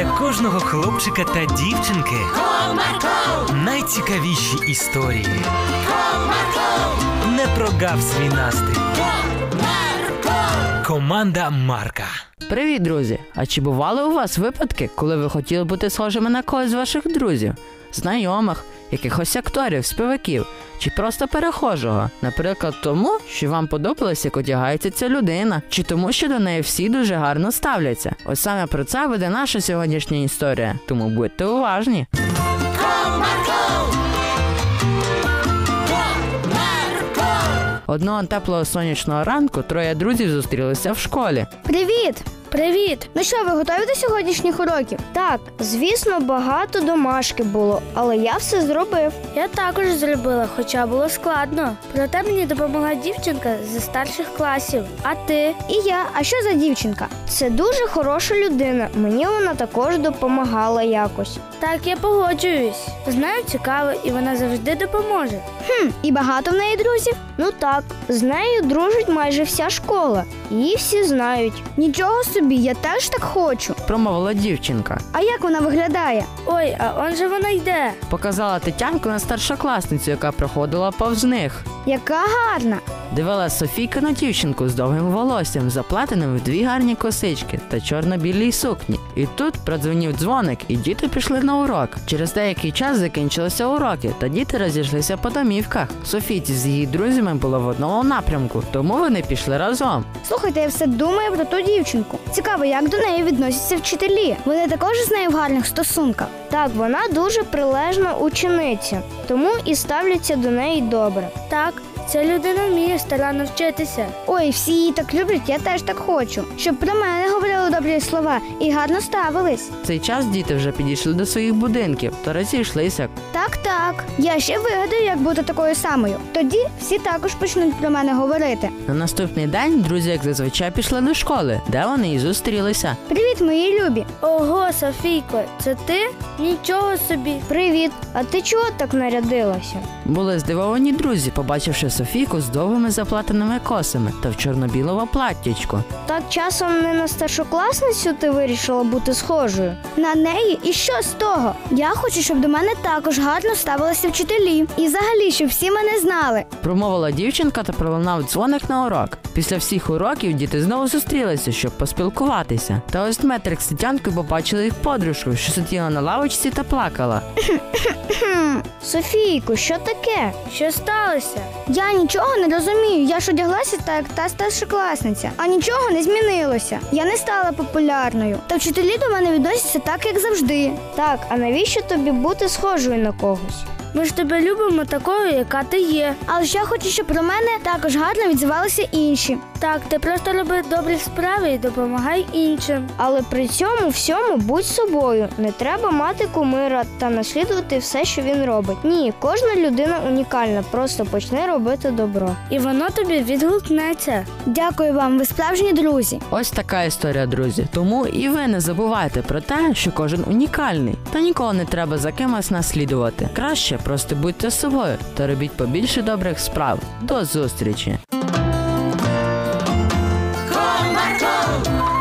для кожного хлопчика та дівчинки. Комарко! Найцікавіші історії. Комарко! Не прогав свій настрій. Комарко! Команда Марка. Привіт, друзі! А чи бували у вас випадки, коли ви хотіли бути схожими на когось з ваших друзів, знайомих, якихось акторів, співаків, чи просто перехожого? Наприклад, тому, що вам подобалось, як одягається ця людина, чи тому, що до неї всі дуже гарно ставляться. Ось саме про це веде наша сьогоднішня історія, тому будьте уважні. Одного теплого сонячного ранку троє друзів зустрілися в школі. Привіт! Привіт! Ну що, ви готові до сьогоднішніх уроків? Так, звісно, багато домашки було, але я все зробив. Я також зробила, хоча було складно. Проте мені допомогла дівчинка зі старших класів. А ти? І я. А що за дівчинка? Це дуже хороша людина. Мені вона також допомагала якось. Так, я погоджуюсь. Знаю, цікаво, і вона завжди допоможе. І багато в неї друзів? Ну так, з нею дружить майже вся школа. Її всі знають. Нічого собі, я теж так хочу, промовила дівчинка. А як вона виглядає? Ой, а он же вона йде. Показала Тетянку на старшокласницю, яка проходила повз них. Яка гарна! Дивилась Софійка на дівчинку з довгим волоссям, заплетеним в дві гарні косички та чорно-білій сукні. І тут продзвонив дзвоник, і діти пішли на урок. Через деякий час закінчилися уроки, та діти розійшлися по домівках. Софійці з її друзями було в одному напрямку, тому вони пішли разом. Слухайте, я все думаю про ту дівчинку. Цікаво, як до неї відносяться вчителі. Вони також з нею в гарних стосунках. Так, вона дуже прилежна учениця, тому і ставляться до неї добре. Так, ця людина вміє старанно вчитися. Ой, всі її так люблять, я теж так хочу. Щоб про мене говорили добрі слова і гарно ставились. В цей час діти вже підійшли до своїх будинків, то розійшлися. Так, я ще вигадаю, як бути такою самою. Тоді всі також почнуть про мене говорити. На наступний день друзі, як зазвичай, пішли до школи, де вони і зустрілися. Привіт, мої любі! Ого, Софійко, це ти? Нічого собі! Привіт! А ти чого так нарядилася? Були здивовані друзі, побачивши Софійку з довгими заплатаними косами та в чорно-білому платтячку. Так часом не на старшокласницю ти вирішила бути схожою? На неї? І що з того? Я хочу, щоб до мене також гарно ставилися вчителі. І взагалі, щоб всі мене знали. Промовила дівчинка та пролунав дзвоник на урок. Після всіх уроків діти знову зустрілися, щоб поспілкуватися. Та ось Дмитрик з Тетянкою побачили їх подружку, що сиділа на лавочці та плакала. Софійко, що таке? Що сталося? Я нічого не розумію. Я ж одяглася так, та старшокласниця. А нічого не змінилося. Я не стала популярною. Та вчителі до мене відносяться так, як завжди. Так, а навіщо тобі бути схожою на когось? Ми ж тебе любимо такою, яка ти є. Але ж я хочу, щоб про мене також гарно відзивалися інші. Так, ти просто роби добрі справи і допомагай іншим. Але при цьому всьому будь собою. Не треба мати кумира та наслідувати все, що він робить. Ні, кожна людина унікальна. Просто почни робити добро. І воно тобі відгукнеться. Дякую вам, ви справжні друзі. Ось така історія, друзі. Тому і ви не забувайте про те, що кожен унікальний. Та ніколи не треба за кимось наслідувати. Краще просто будьте собою та робіть побільше добрих справ. До зустрічі! Комарко!